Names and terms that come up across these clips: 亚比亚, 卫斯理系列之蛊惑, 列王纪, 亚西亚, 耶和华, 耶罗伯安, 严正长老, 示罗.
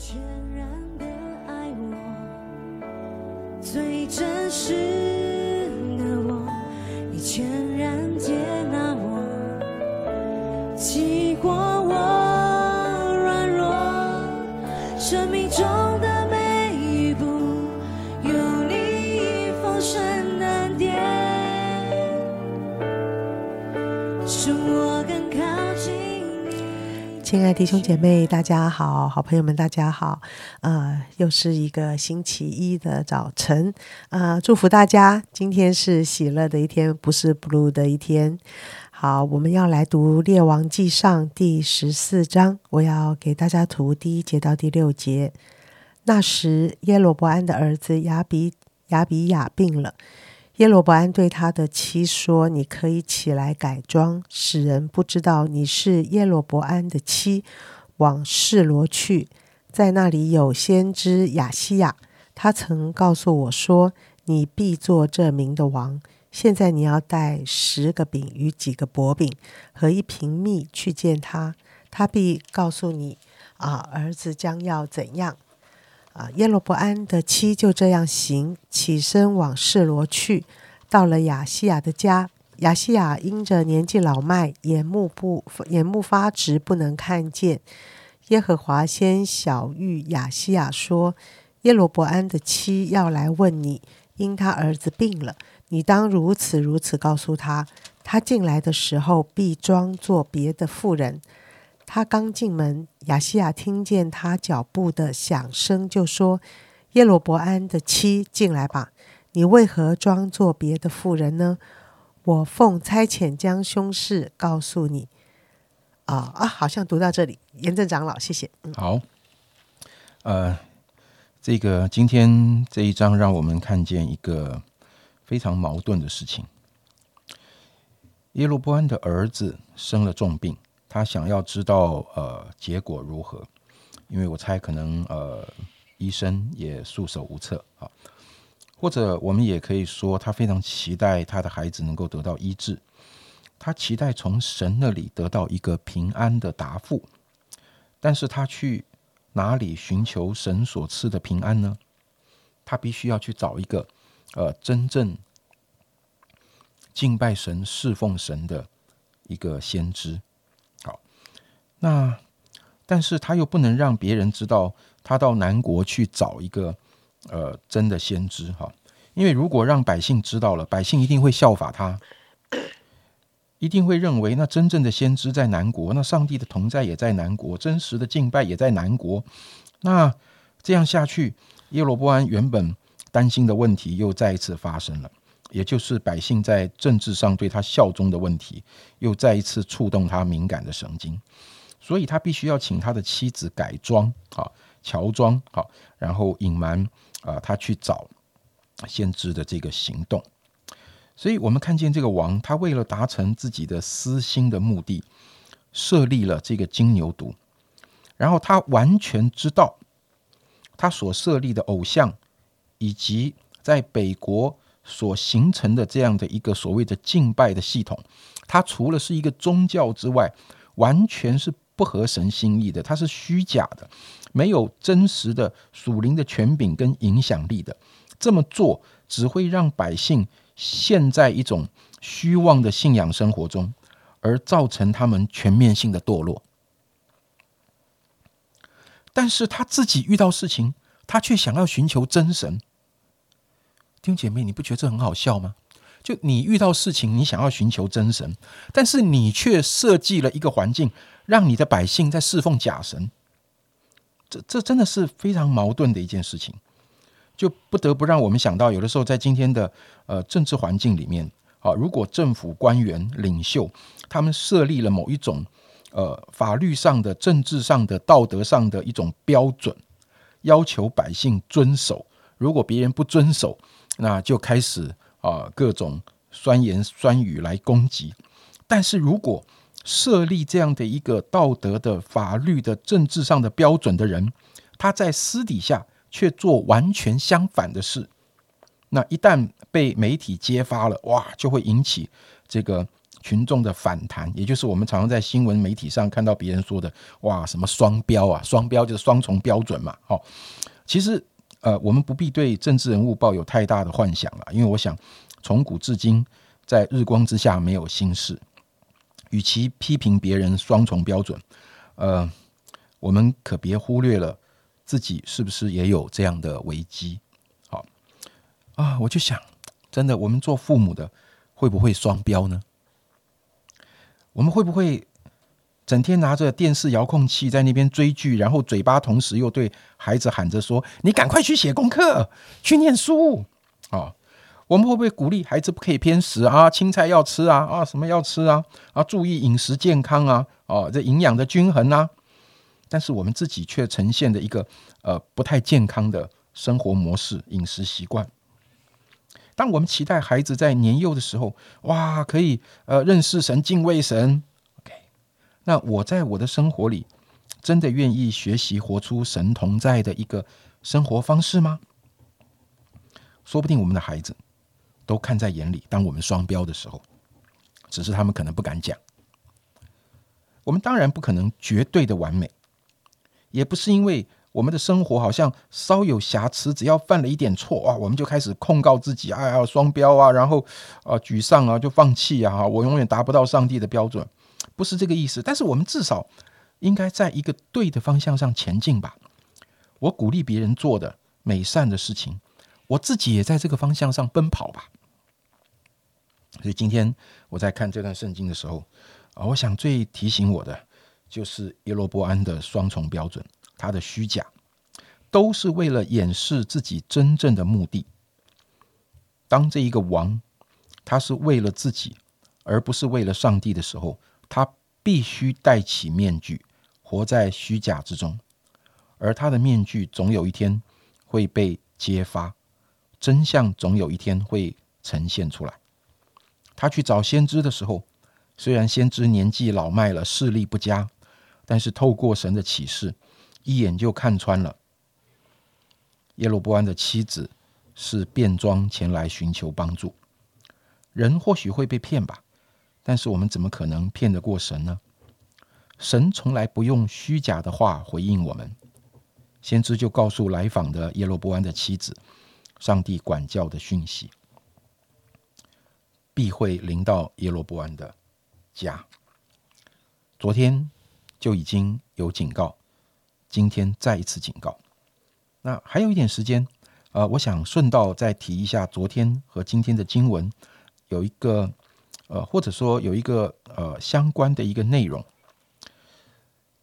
全然的爱我，最真实的我，你全然接纳我，激活我软弱，生命中的每一步有你丰盛恩典，使我更靠近。亲爱的弟兄姐妹大家好，好朋友们大家好，又是一个星期一的早晨，祝福大家今天是喜乐的一天，不是 blue 的一天。好，我们要来读列王纪上第14章，我要给大家读第1节到第6节。那时耶罗伯安的儿子亚比亚病了，耶罗伯安对他的妻说，你可以起来改装，使人不知道你是耶罗伯安的妻，往示罗去，在那里有先知亚西亚，他曾告诉我说，你必做这民的王。现在你要带10个饼与几个薄饼和1瓶蜜去见他，他必告诉你儿子将要怎样。耶罗伯安的妻就这样行，起身往示罗去，到了亚西亚的家。亚西亚因着年纪老迈，眼目发直，不能看见。耶和华先晓谕亚西亚说，耶罗伯安的妻要来问你，因他儿子病了，你当如此如此告诉他，他进来的时候必装作别的妇人。他刚进门，亚西亚听见他脚步的响声，就说，耶罗伯安的妻，进来吧，你为何装作别的妇人呢？我奉差遣将凶事告诉你。好像读到这里，严正长老，谢谢。好，这个今天这一章让我们看见一个非常矛盾的事情。耶罗伯安的儿子生了重病，他想要知道结果如何，因为我猜可能医生也束手无策啊，或者我们也可以说他非常期待他的孩子能够得到医治，他期待从神那里得到一个平安的答复，但是他去哪里寻求神所赐的平安呢？他必须要去找一个真正敬拜神侍奉神的一个先知。那但是他又不能让别人知道他到南国去找一个真的先知哈，因为如果让百姓知道了，百姓一定会效法他，一定会认为那真正的先知在南国，那上帝的同在也在南国，真实的敬拜也在南国。那这样下去，耶罗波安原本担心的问题又再一次发生了，也就是百姓在政治上对他效忠的问题又再一次触动他敏感的神经，所以他必须要请他的妻子改装乔装，然后隐瞒他去找先知的这个行动。所以我们看见这个王，他为了达成自己的私心的目的，设立了这个金牛犊，然后他完全知道他所设立的偶像以及在北国所形成的这样的一个所谓的敬拜的系统，它除了是一个宗教之外，完全是不合神心意的，它是虚假的，没有真实的属灵的权柄跟影响力的。这么做只会让百姓陷在一种虚妄的信仰生活中，而造成他们全面性的堕落。但是他自己遇到事情，他却想要寻求真神。弟兄姐妹，你不觉得这很好笑吗？就你遇到事情，你想要寻求真神，但是你却设计了一个环境，让你的百姓在侍奉假神。这真的是非常矛盾的一件事情，就不得不让我们想到，有的时候在今天的政治环境里面，如果政府官员领袖他们设立了某一种法律上的、政治上的、道德上的一种标准，要求百姓遵守，如果别人不遵守，那就开始各种酸言酸语来攻击。但是如果设立这样的一个道德的、法律的、政治上的标准的人，他在私底下却做完全相反的事，那一旦被媒体揭发了，哇，就会引起这个群众的反弹，也就是我们常常在新闻媒体上看到别人说的哇什么双标啊，双标就是双重标准嘛。其实我们不必对政治人物抱有太大的幻想了，因为我想从古至今在日光之下没有新事，与其批评别人双重标准，我们可别忽略了自己是不是也有这样的危机。好啊，我就想真的，我们做父母的会不会双标呢？我们会不会整天拿着电视遥控器在那边追剧，然后嘴巴同时又对孩子喊着说你赶快去写功课去念书。哦，我们会不会鼓励孩子不可以偏食啊，青菜要吃 啊什么要吃 啊注意饮食健康啊，哦，这营养的均衡啊，但是我们自己却呈现了一个不太健康的生活模式饮食习惯。当我们期待孩子在年幼的时候哇可以认识神敬畏神，那我在我的生活里真的愿意学习活出神同在的一个生活方式吗？说不定我们的孩子都看在眼里，当我们双标的时候，只是他们可能不敢讲。我们当然不可能绝对的完美，也不是因为我们的生活好像稍有瑕疵，只要犯了一点错，我们就开始控告自己，哎呀双标啊，然后沮丧啊，就放弃啊，我永远达不到上帝的标准，不是这个意思。但是我们至少应该在一个对的方向上前进吧。我鼓励别人做的美善的事情，我自己也在这个方向上奔跑吧。所以今天我在看这段圣经的时候，我想最提醒我的就是耶罗波安的双重标准，他的虚假都是为了掩饰自己真正的目的。当这一个王他是为了自己而不是为了上帝的时候，他必须戴起面具，活在虚假之中，而他的面具总有一天会被揭发，真相总有一天会呈现出来。他去找先知的时候，虽然先知年纪老迈了，视力不佳，但是透过神的启示，一眼就看穿了耶罗波安的妻子是变装前来寻求帮助。人或许会被骗吧，但是我们怎么可能骗得过神呢？神从来不用虚假的话回应我们。先知就告诉来访的耶罗波安的妻子上帝管教的讯息，必会临到耶罗波安的家。昨天就已经有警告，今天再一次警告。那还有一点时间，我想顺道再提一下昨天和今天的经文有一个或者说有一个相关的一个内容。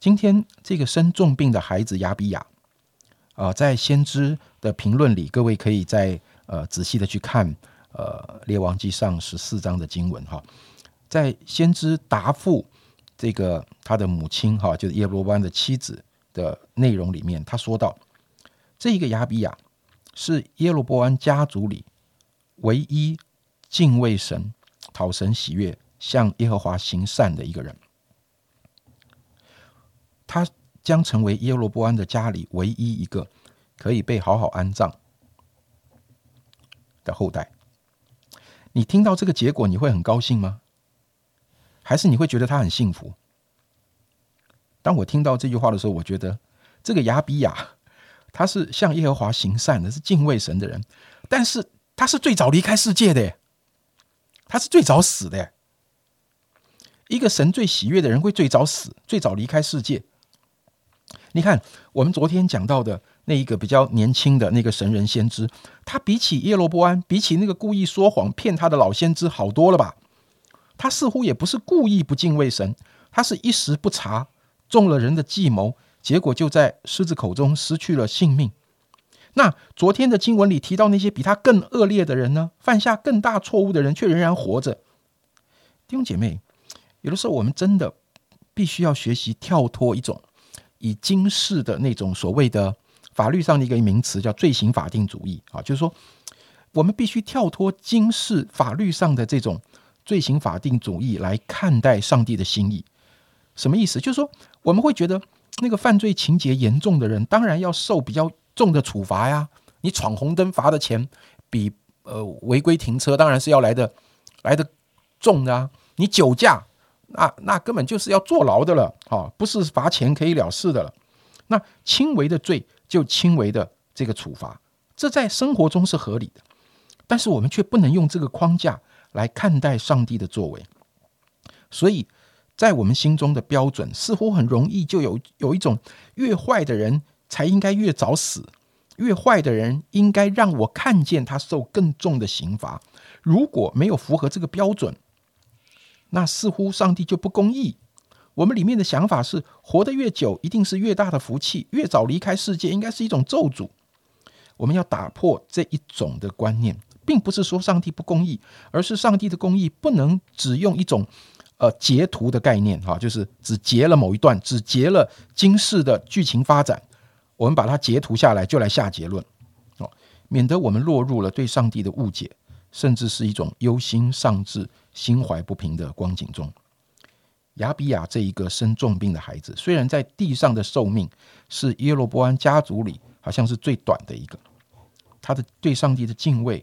今天这个生重病的孩子亚比雅，在先知的评论里，各位可以再仔细的去看列王记上14章的经文哈。在先知答复这个他的母亲哈，就是耶罗波安的妻子的内容里面，他说到这一个亚比雅是耶罗波安家族里唯一敬畏神、讨神喜悦、向耶和华行善的一个人，他将成为耶罗波安的家里唯一一个可以被好好安葬的后代。你听到这个结果，你会很高兴吗？还是你会觉得他很幸福？当我听到这句话的时候，我觉得这个亚比雅他是向耶和华行善的，是敬畏神的人，但是他是最早离开世界的耶，他是最早死的。一个神最喜悦的人会最早死，最早离开世界。你看我们昨天讲到的那一个比较年轻的那个神人先知，他比起耶罗波安，比起那个故意说谎骗他的老先知好多了吧。他似乎也不是故意不敬畏神，他是一时不察，中了人的计谋，结果就在狮子口中失去了性命。那昨天的经文里提到那些比他更恶劣的人呢，犯下更大错误的人却仍然活着。弟兄姐妹，有的时候我们真的必须要学习跳脱一种以今世的那种所谓的法律上的一个名词叫罪行法定主义，就是说我们必须跳脱今世法律上的这种罪行法定主义来看待上帝的心意。什么意思？就是说我们会觉得那个犯罪情节严重的人当然要受比较重的处罚呀，你闯红灯罚的钱比违规停车当然是要来的重的啊。你酒驾那根本就是要坐牢的了，不是罚钱可以了事的了。那轻微的罪就轻微的这个处罚，这在生活中是合理的，但是我们却不能用这个框架来看待上帝的作为。所以在我们心中的标准似乎很容易就 有一种越坏的人才应该越早死，越坏的人应该让我看见他受更重的刑罚。如果没有符合这个标准，那似乎上帝就不公义。我们里面的想法是活得越久一定是越大的福气，越早离开世界应该是一种咒诅。我们要打破这一种的观念，并不是说上帝不公义，而是上帝的公义不能只用一种截图的概念，就是只截了某一段，只截了今世的剧情发展，我们把它截图下来就来下结论，免得我们落入了对上帝的误解，甚至是一种忧心丧志、心怀不平的光景中。亚比雅这一个生重病的孩子，虽然在地上的寿命是耶罗波安家族里好像是最短的一个，他的对上帝的敬畏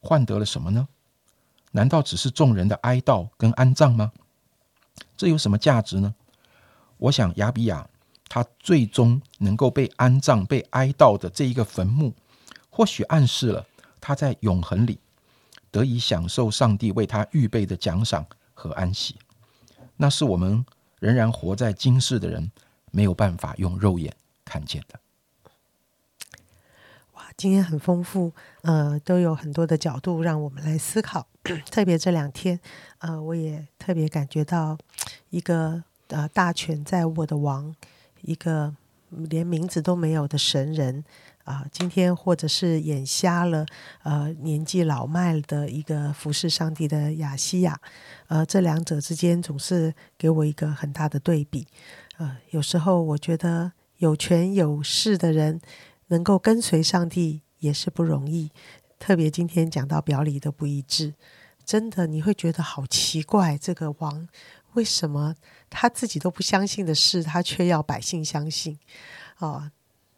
换得了什么呢？难道只是众人的哀悼跟安葬吗？这有什么价值呢？我想亚比雅他最终能够被安葬、被哀悼的这一个坟墓，或许暗示了他在永恒里得以享受上帝为他预备的奖赏和安息。那是我们仍然活在今世的人没有办法用肉眼看见的。今天很丰富，都有很多的角度让我们来思考。特别这两天，我也特别感觉到一个大权在握的王，一个连名字都没有的神人啊，今天或者是眼瞎了，年纪老迈的一个服侍上帝的亚西亚，这两者之间总是给我一个很大的对比。有时候我觉得有权有势的人能够跟随上帝也是不容易，特别今天讲到表里的不一致，真的你会觉得好奇怪，这个王为什么他自己都不相信的事他却要百姓相信，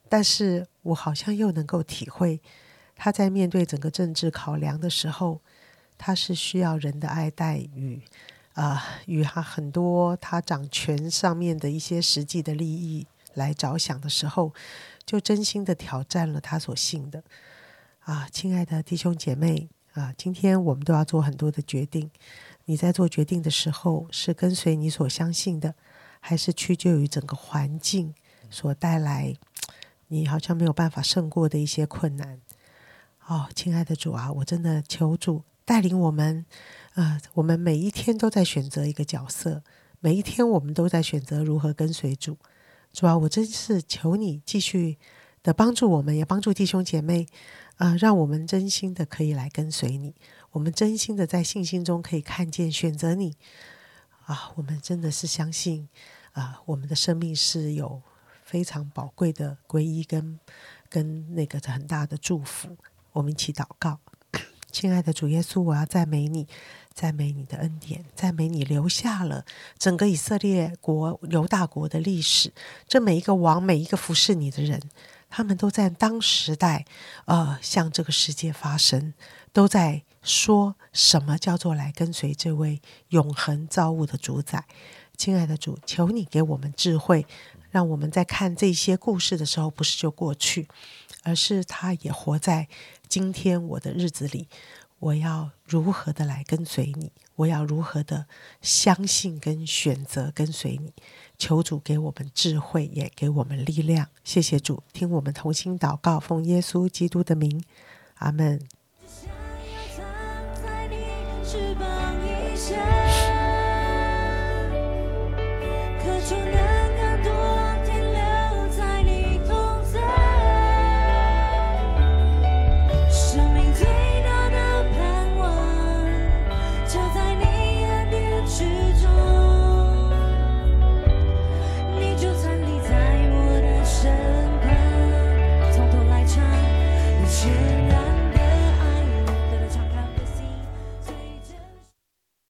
但是我好像又能够体会他在面对整个政治考量的时候，他是需要人的爱戴与他很多他掌权上面的一些实际的利益来着想的时候，就真心的挑战了他所信的。亲爱的弟兄姐妹，今天我们都要做很多的决定，你在做决定的时候是跟随你所相信的，还是屈就于整个环境所带来你好像没有办法胜过的一些困难。亲爱的主啊，我真的求主带领我们，我们每一天都在选择一个角色，每一天我们都在选择如何跟随主。主啊，我真是求你继续的帮助我们，也帮助弟兄姐妹，让我们真心的可以来跟随你，我们真心的在信心中可以看见选择你。我们真的是相信，我们的生命是有非常宝贵的皈依跟那个很大的祝福。我们一起祷告。亲爱的主耶稣，我要赞美你，赞美你的恩典，赞美你留下了整个以色列国、犹大国的历史。这每一个王，每一个服侍你的人，他们都在当时代向这个世界发声，都在说什么叫做来跟随这位永恒造物的主宰。亲爱的主，求你给我们智慧，让我们在看这些故事的时候，不是就过去，而是他也活在今天我的日子里。我要如何的来跟随你，我要如何的相信跟选择跟随你。求主给我们智慧，也给我们力量。谢谢主，听我们同心祷告，奉耶稣基督的名，阿们。